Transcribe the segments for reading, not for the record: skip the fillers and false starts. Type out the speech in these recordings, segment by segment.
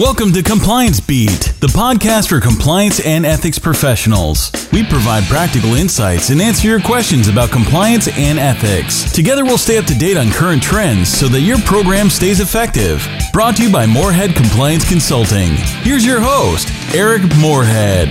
Welcome to Compliance Beat, the podcast for compliance and ethics professionals. We provide practical insights and answer your questions about compliance and ethics. Together, we'll stay up to date on current trends so that your program stays effective. Brought to you by Moorhead Compliance Consulting. Here's your host, Eric Moorhead.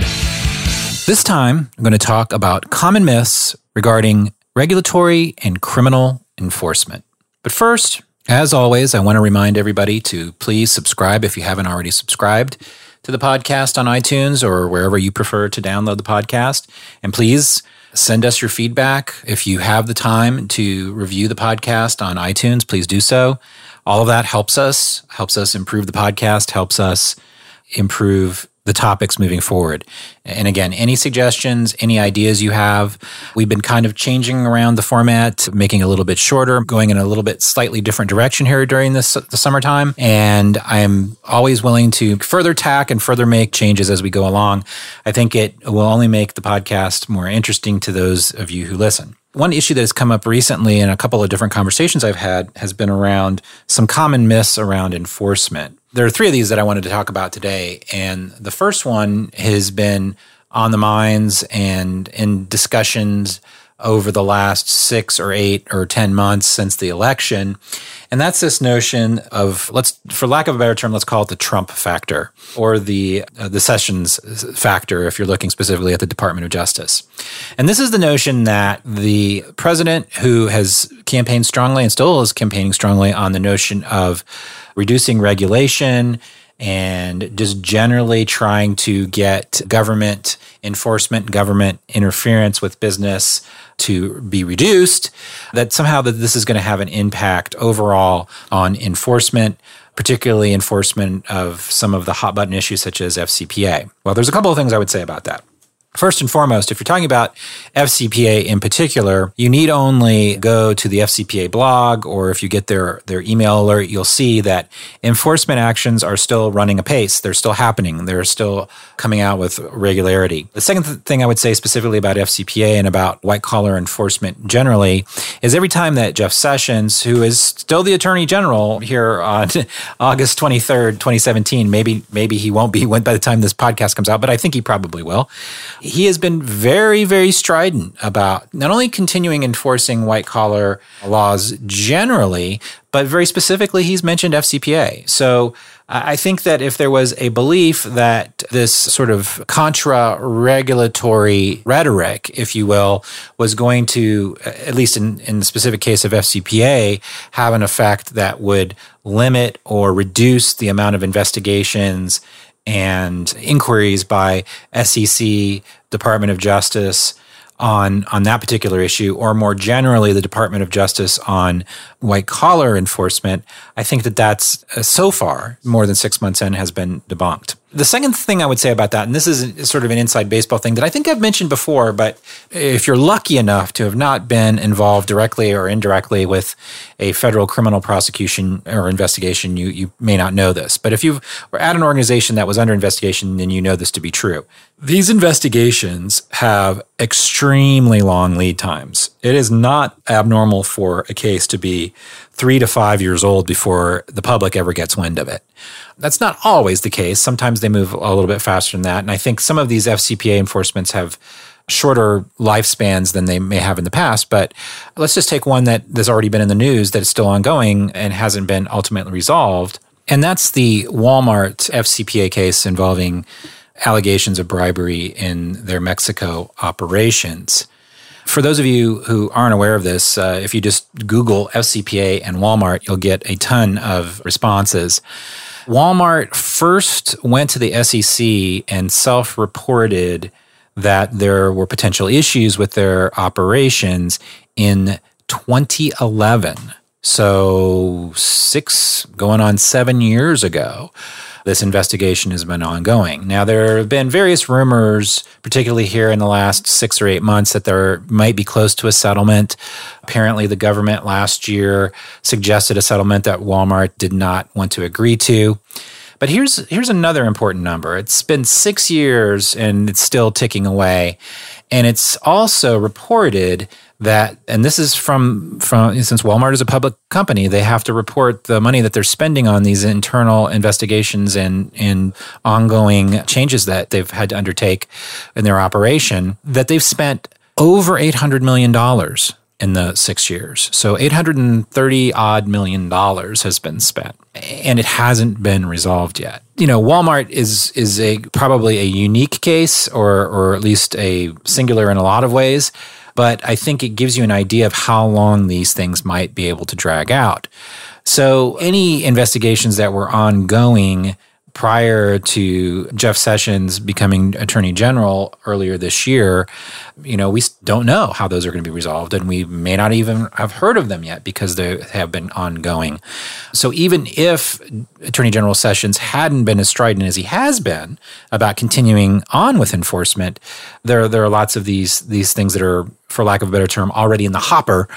This time, I'm going to talk about common myths regarding regulatory and criminal enforcement. But first, as always, I want to remind everybody to please subscribe if you haven't already subscribed to the podcast on iTunes or wherever you prefer to download the podcast. And please send us your feedback. If you have the time to review the podcast on iTunes, please do so. All of that helps us improve the podcast, helps us improve the topics moving forward. And again, any suggestions, any ideas you have, we've been kind of changing around the format, making it a little bit shorter, going in a little bit slightly different direction here during the summertime. And I'm always willing to further tack and further make changes as we go along. I think it will only make the podcast more interesting to those of you who listen. One issue that has come up recently in a couple of different conversations I've had has been around some common myths around enforcement. There are three of these that I wanted to talk about today. And the first one has been on the minds and in discussions over the last 6 or 8 or 10 months since the election. And that's this notion of, for lack of a better term, let's call it the Trump factor or the Sessions factor if you're looking specifically at the Department of Justice. And this is the notion that the president, who has campaigned strongly and still is campaigning strongly on the notion of reducing regulation and just generally trying to get government enforcement, government interference with business to be reduced, that somehow that this is going to have an impact overall on enforcement, particularly enforcement of some of the hot button issues such as FCPA. Well, there's a couple of things I would say about that. First and foremost, if you're talking about FCPA in particular, you need only go to the FCPA blog, or if you get their email alert, you'll see that enforcement actions are still running apace. They're still happening. They're still coming out with regularity. The second thing I would say specifically about FCPA and about white-collar enforcement generally is every time that Jeff Sessions, who is still the Attorney General here on August 23rd, 2017, maybe he won't be by the time this podcast comes out, but I think he probably will. He has been very, very strident about not only continuing enforcing white-collar laws generally, but very specifically, he's mentioned FCPA. So I think that if there was a belief that this sort of contra-regulatory rhetoric, if you will, was going to, at least in the specific case of FCPA, have an effect that would limit or reduce the amount of investigations and inquiries by SEC, Department of Justice on that particular issue, or more generally the Department of Justice on white-collar enforcement, I think that that's so far, more than 6 months in, has been debunked. The second thing I would say about that, and this is sort of an inside baseball thing that I think I've mentioned before, but if you're lucky enough to have not been involved directly or indirectly with a federal criminal prosecution or investigation, you may not know this. But if you were at an organization that was under investigation, then you know this to be true. These investigations have extremely long lead times. It is not abnormal for a case to be 3 to 5 years old before the public ever gets wind of it. That's not always the case. Sometimes they move a little bit faster than that. And I think some of these FCPA enforcements have shorter lifespans than they may have in the past. But let's just take one that has already been in the news that is still ongoing and hasn't been ultimately resolved. And that's the Walmart FCPA case involving allegations of bribery in their Mexico operations. For those of you who aren't aware of this, if you just Google FCPA and Walmart, you'll get a ton of responses. Walmart first went to the SEC and self-reported that there were potential issues with their operations in 2011. So 7 years ago. This investigation has been ongoing. Now, there have been various rumors, particularly here in the last 6 or 8 months, that there might be close to a settlement. Apparently, the government last year suggested a settlement that Walmart did not want to agree to. But here's another important number. It's been 6 years, and it's still ticking away. And it's also reported that, and this is from since Walmart is a public company, they have to report the money that they're spending on these internal investigations and ongoing changes that they've had to undertake in their operation, that they've spent over $800 million in the 6 years. So $830-odd million has been spent, and it hasn't been resolved yet. You know, Walmart is a probably a unique case, or at least a singular in a lot of ways. But I think it gives you an idea of how long these things might be able to drag out. So any investigations that were ongoing prior to Jeff Sessions becoming Attorney General earlier this year, you know, we don't know how those are going to be resolved, and we may not even have heard of them yet because they have been ongoing. So even if Attorney General Sessions hadn't been as strident as he has been about continuing on with enforcement, there are lots of these things that are, for lack of a better term, already in the hopper,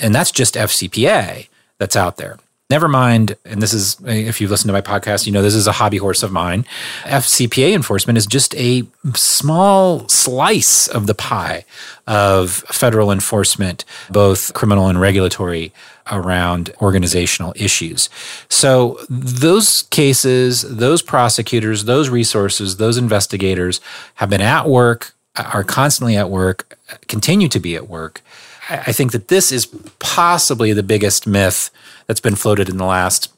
and that's just FCPA that's out there. Never mind, and this is, if you've listened to my podcast, you know this is a hobby horse of mine. FCPA enforcement is just a small slice of the pie of federal enforcement, both criminal and regulatory, around organizational issues. So those cases, those prosecutors, those resources, those investigators have been at work, are constantly at work, continue to be at work. I think that this is possibly the biggest myth that's been floated in the last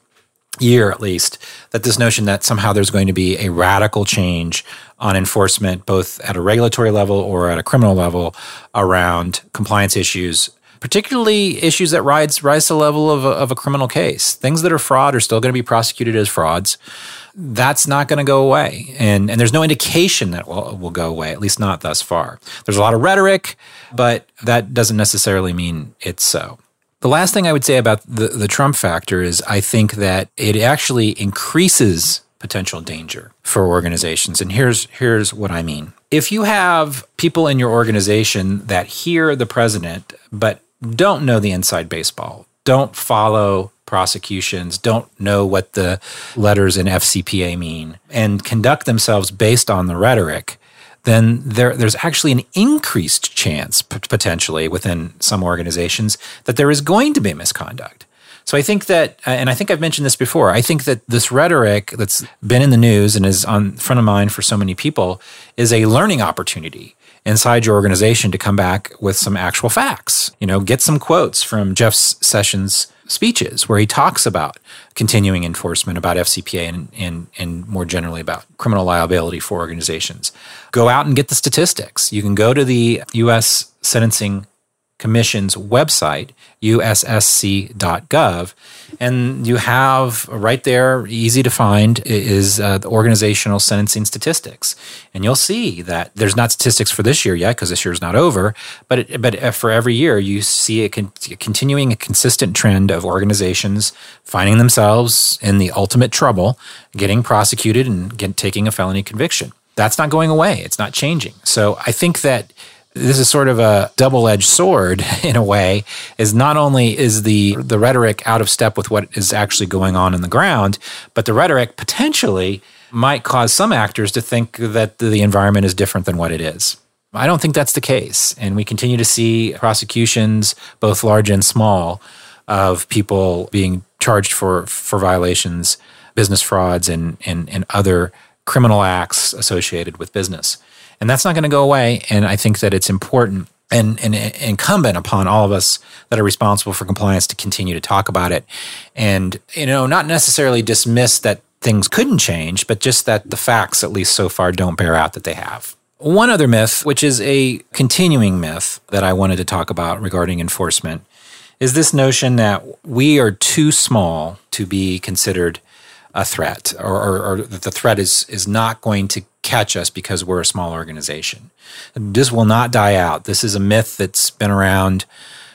year, at least, that this notion that somehow there's going to be a radical change on enforcement, both at a regulatory level or at a criminal level, around compliance issues, particularly issues that rise to the level of a criminal case. Things that are fraud are still going to be prosecuted as frauds. That's not going to go away. And there's no indication that will go away, at least not thus far. There's a lot of rhetoric, but that doesn't necessarily mean it's so. The last thing I would say about the Trump factor is I think that it actually increases potential danger for organizations. And here's what I mean. If you have people in your organization that hear the president but don't know the inside baseball, don't follow prosecutions, don't know what the letters in FCPA mean, and conduct themselves based on the rhetoric, then there's actually an increased chance, potentially, within some organizations that there is going to be misconduct. So I think that, and I think I've mentioned this before, I think that this rhetoric that's been in the news and is on front of mind for so many people is a learning opportunity inside your organization to come back with some actual facts. You know, get some quotes from Jeff Sessions' speeches where he talks about continuing enforcement, about FCPA, and more generally about criminal liability for organizations. Go out and get the statistics. You can go to the U.S. Sentencing Commission's website, ussc.gov, and you have right there, easy to find, is the organizational sentencing statistics. And you'll see that there's not statistics for this year yet because this year's not over, but for every year you see a continuing consistent trend of organizations finding themselves in the ultimate trouble, getting prosecuted and taking a felony conviction. That's not going away. It's not changing. So I think that this is sort of a double-edged sword in a way, is not only is the rhetoric out of step with what is actually going on the ground, but the rhetoric potentially might cause some actors to think that the environment is different than what it is. I don't think that's the case. And we continue to see prosecutions, both large and small, of people being charged for violations, business frauds, and other criminal acts associated with business. And that's not going to go away, and I think that it's important and incumbent upon all of us that are responsible for compliance to continue to talk about it and, you know, not necessarily dismiss that things couldn't change, but just that the facts, at least so far, don't bear out that they have. One other myth, which is a continuing myth that I wanted to talk about regarding enforcement, is this notion that we are too small to be considered a threat, or that the threat is not going to catch us because we're a small organization. This will not die out. This is a myth that's been around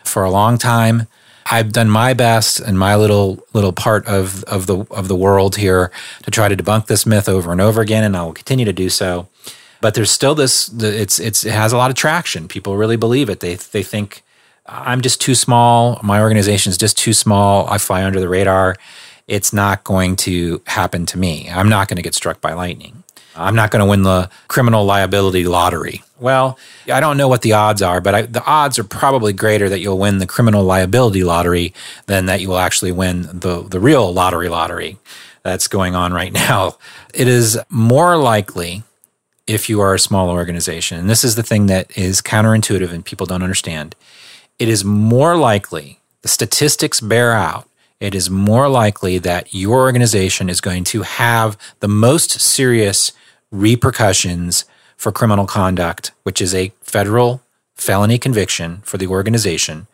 for a long time. I've done my best in my little part of the world here to try to debunk this myth over and over again, and I will continue to do so. But there's still this. It has a lot of traction. People really believe it. They think I'm just too small. My organization is just too small. I fly under the radar. It's not going to happen to me. I'm not going to get struck by lightning. I'm not going to win the criminal liability lottery. Well, I don't know what the odds are, but the odds are probably greater that you'll win the criminal liability lottery than that you will actually win the real lottery that's going on right now. It is more likely if you are a small organization, and this is the thing that is counterintuitive and people don't understand, it is more likely, the statistics bear out, it is more likely that your organization is going to have the most serious repercussions for criminal conduct, which is a federal felony conviction for the organization,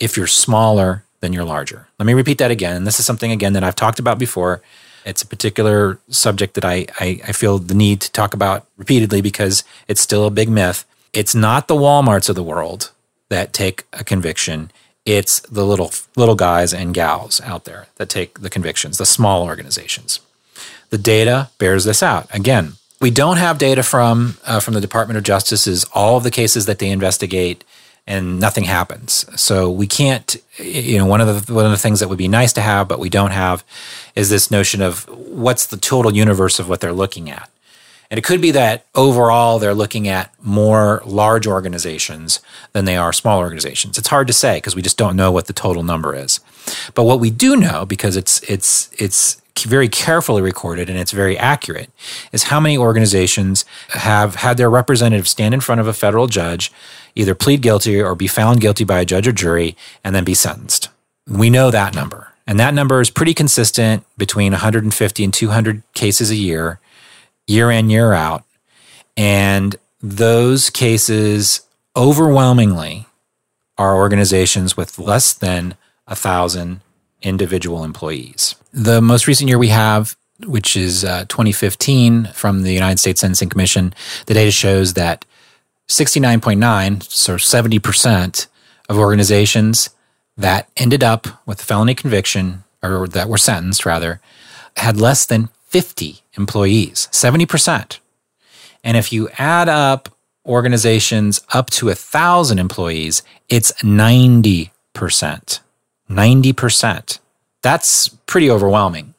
if you're smaller than you're larger. Let me repeat that again. And this is something, again, that I've talked about before. It's a particular subject that I feel the need to talk about repeatedly because it's still a big myth. It's not the Walmarts of the world that take a conviction. It's the little guys and gals out there that take the convictions, the small organizations. The data bears this out. Again, we don't have data from the Department of Justice's all of the cases that they investigate, and nothing happens. So we can't. You know, one of the things that would be nice to have, but we don't have, is this notion of what's the total universe of what they're looking at. And it could be that overall they're looking at more large organizations than they are small organizations. It's hard to say because we just don't know what the total number is. But what we do know, because it's very carefully recorded and it's very accurate, is how many organizations have had their representative stand in front of a federal judge, either plead guilty or be found guilty by a judge or jury, and then be sentenced. We know that number. And that number is pretty consistent between 150 and 200 cases a year, year in, year out. And those cases overwhelmingly are organizations with less than 1,000 individual employees. The most recent year we have, which is 2015 from the United States Sentencing Commission, the data shows that 69.9, so 70% of organizations that ended up with a felony conviction, or that were sentenced rather, had less than 50 employees, 70%. And if you add up organizations up to 1,000 employees, it's 90%. 90%. That's pretty overwhelming.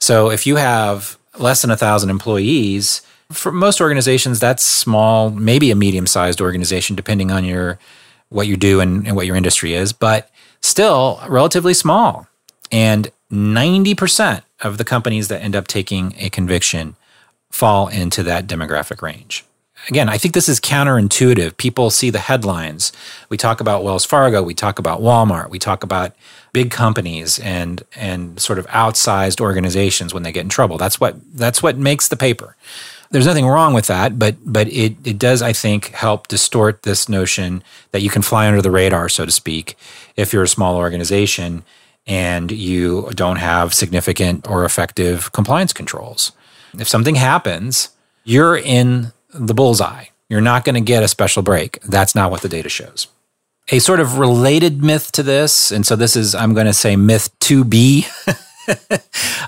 So if you have less than 1,000 employees, for most organizations, that's small, maybe a medium-sized organization, depending on what you do and what your industry is, but still relatively small. And 90% of the companies that end up taking a conviction fall into that demographic range. Again, I think this is counterintuitive. People see the headlines. We talk about Wells Fargo. We talk about Walmart. We talk about big companies and sort of outsized organizations when they get in trouble. That's what makes the paper. There's nothing wrong with that, but it does, I think, help distort this notion that you can fly under the radar, so to speak, if you're a small organization and you don't have significant or effective compliance controls. If something happens, you're in the bullseye. You're not going to get a special break. That's not what the data shows. A sort of related myth to this, and so this is, I'm going to say, myth 2B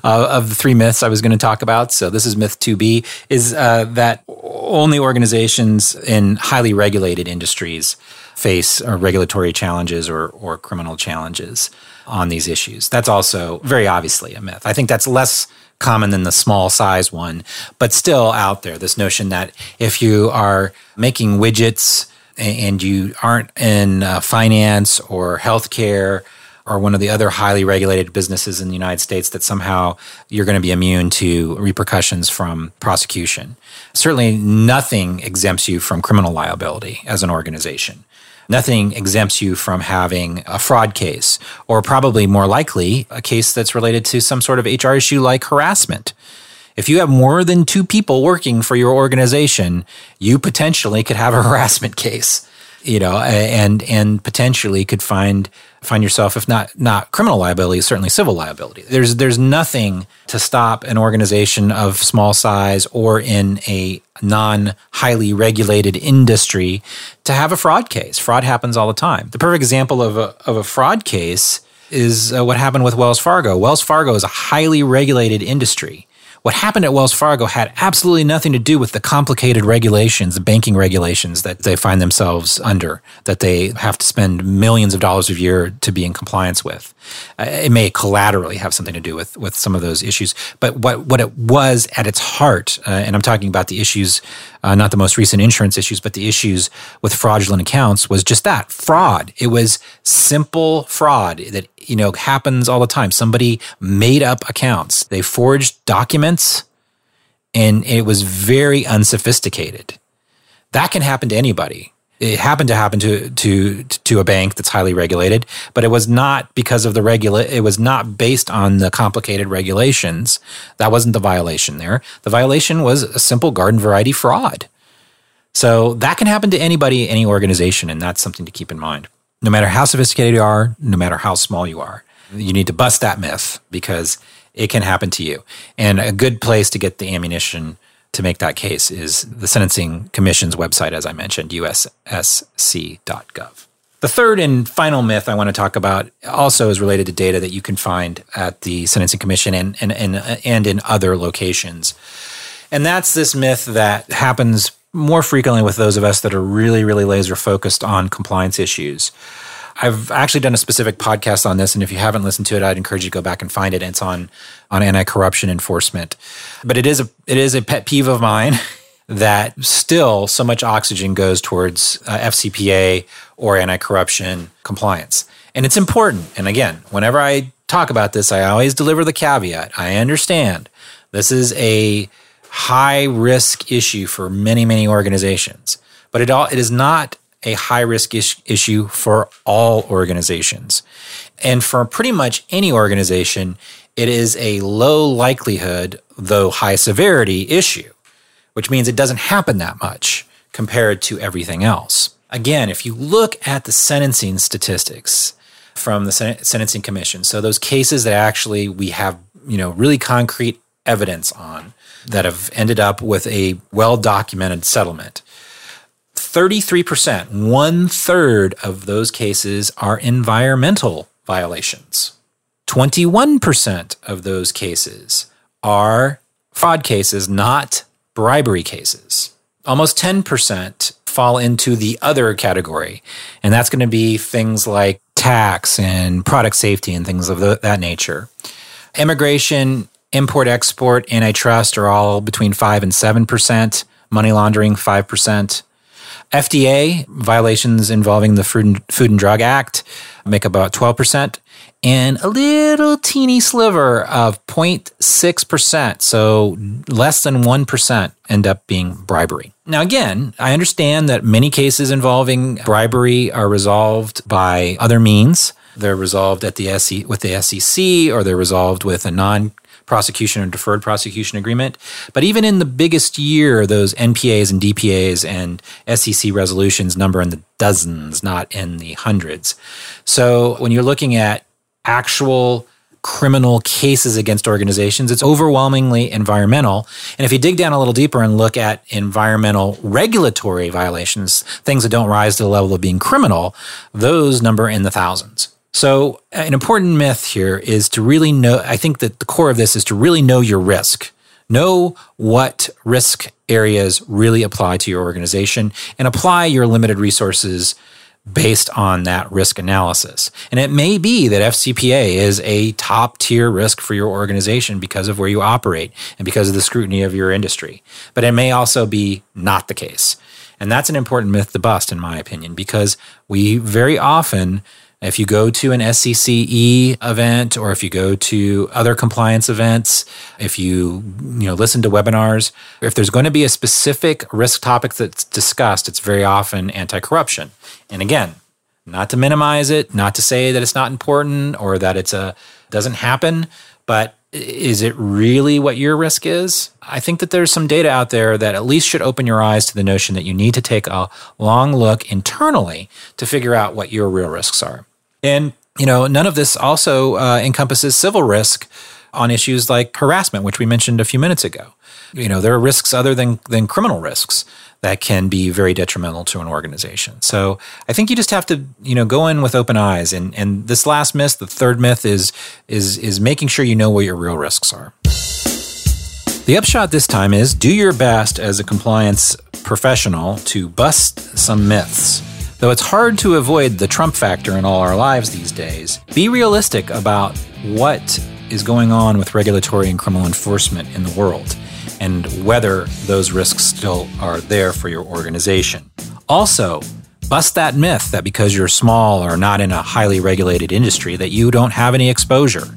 of the three myths I was going to talk about. So this is myth 2B, is that only organizations in highly regulated industries face regulatory challenges or criminal challenges on these issues. That's also very obviously a myth. I think that's less common than the small size one, but still out there, this notion that if you are making widgets and you aren't in finance or healthcare or one of the other highly regulated businesses in the United States, that somehow you're going to be immune to repercussions from prosecution. Certainly nothing exempts you from criminal liability as an organization. Nothing exempts you from having a fraud case, or probably more likely, a case that's related to some sort of HR issue like harassment. If you have more than two people working for your organization, you potentially could have a harassment case, you know, and potentially could find yourself, if not criminal liability, certainly civil liability. There's nothing to stop an organization of small size or in a non-highly regulated industry to have a fraud case. Fraud happens all the time. The perfect example of a fraud case is what happened with Wells Fargo. Wells Fargo is a highly regulated industry. what happened at Wells Fargo had absolutely nothing to do with the complicated regulations, the banking regulations that they find themselves under, that they have to spend millions of dollars a year to be in compliance with. It may collaterally have something to do with some of those issues. But what it was at its heart, and I'm talking about the issues, not the most recent insurance issues, but the issues with fraudulent accounts, was just that, fraud. It was simple fraud that, you know, happens all the time. Somebody made up accounts. They forged documents, and it was very unsophisticated. That can happen to anybody. It happened to happen to a bank that's highly regulated, but it was not because of the it was not based on the complicated regulations. That wasn't the violation there. The violation was a simple garden variety fraud. So that can happen to anybody, any organization, and that's something to keep in mind. No matter how sophisticated you are, no matter how small you are, you need to bust that myth because it can happen to you. And a good place to get the ammunition to make that case is the Sentencing Commission's website, as I mentioned, ussc.gov. The third and final myth I want to talk about also is related to data that you can find at the Sentencing Commission and in other locations. And that's this myth that happens more frequently with those of us that are really, really laser focused on compliance issues. I've actually done a specific podcast on this, and if you haven't listened to it, I'd encourage you to go back and find it. It's on anti-corruption enforcement. But it is a pet peeve of mine that still so much oxygen goes towards FCPA or anti-corruption compliance. And it's important. And again, whenever I talk about this, I always deliver the caveat. I understand this is a high-risk issue for many, many organizations, but it is not a high-risk issue for all organizations. And for pretty much any organization, it is a low likelihood, though high severity issue, which means it doesn't happen that much compared to everything else. Again, if you look at the sentencing statistics from the Sentencing Commission, so those cases that actually we have, you know, really concrete evidence on that have ended up with a well-documented settlement, 33%, one-third of those cases are environmental violations. 21% of those cases are fraud cases, not bribery cases. Almost 10% fall into the other category, and that's going to be things like tax and product safety and things of that nature. Immigration, import-export, antitrust are all between 5 and 7%, money laundering 5%. FDA violations involving the Food and Drug Act make about 12%, and a little teeny sliver of 0.6%, so less than 1% end up being bribery. Now again, I understand that many cases involving bribery are resolved by other means. They're resolved at with the SEC, or they're resolved with a prosecution or deferred prosecution agreement. But even in the biggest year, those NPAs and DPAs and SEC resolutions number in the dozens, not in the hundreds. So when you're looking at actual criminal cases against organizations, it's overwhelmingly environmental. And if you dig down a little deeper and look at environmental regulatory violations, things that don't rise to the level of being criminal, those number in the thousands. So an important myth here is to really know, I think that the core of this is to really know your risk. Know what risk areas really apply to your organization and apply your limited resources based on that risk analysis. And it may be that FCPA is a top tier risk for your organization because of where you operate and because of the scrutiny of your industry. But it may also be not the case. And that's an important myth to bust, in my opinion, because we very often, if you go to an SCCE event, or if you go to other compliance events, if you listen to webinars, if there's going to be a specific risk topic that's discussed, it's very often anti-corruption. And again, not to minimize it, not to say that it's not important or that it's doesn't happen, but is it really what your risk is? I think that there's some data out there that at least should open your eyes to the notion that you need to take a long look internally to figure out what your real risks are. And, none of this also encompasses civil risk on issues like harassment, which we mentioned a few minutes ago. There are risks other than criminal risks that can be very detrimental to an organization. So I think you just have to, go in with open eyes. And this last myth, the third myth, is making sure you know what your real risks are. The upshot this time is do your best as a compliance professional to bust some myths. Though it's hard to avoid the Trump factor in all our lives these days, be realistic about what is going on with regulatory and criminal enforcement in the world and whether those risks still are there for your organization. Also, bust that myth that because you're small or not in a highly regulated industry that you don't have any exposure.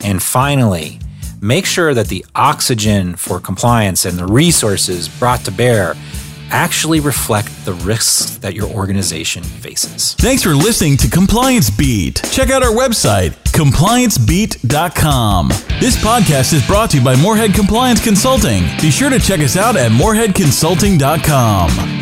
And finally, make sure that the oxygen for compliance and the resources brought to bear actually reflect the risks that your organization faces. Thanks for listening to Compliance Beat. Check out our website, compliancebeat.com. This podcast is brought to you by Moorhead Compliance Consulting. Be sure to check us out at moorheadconsulting.com.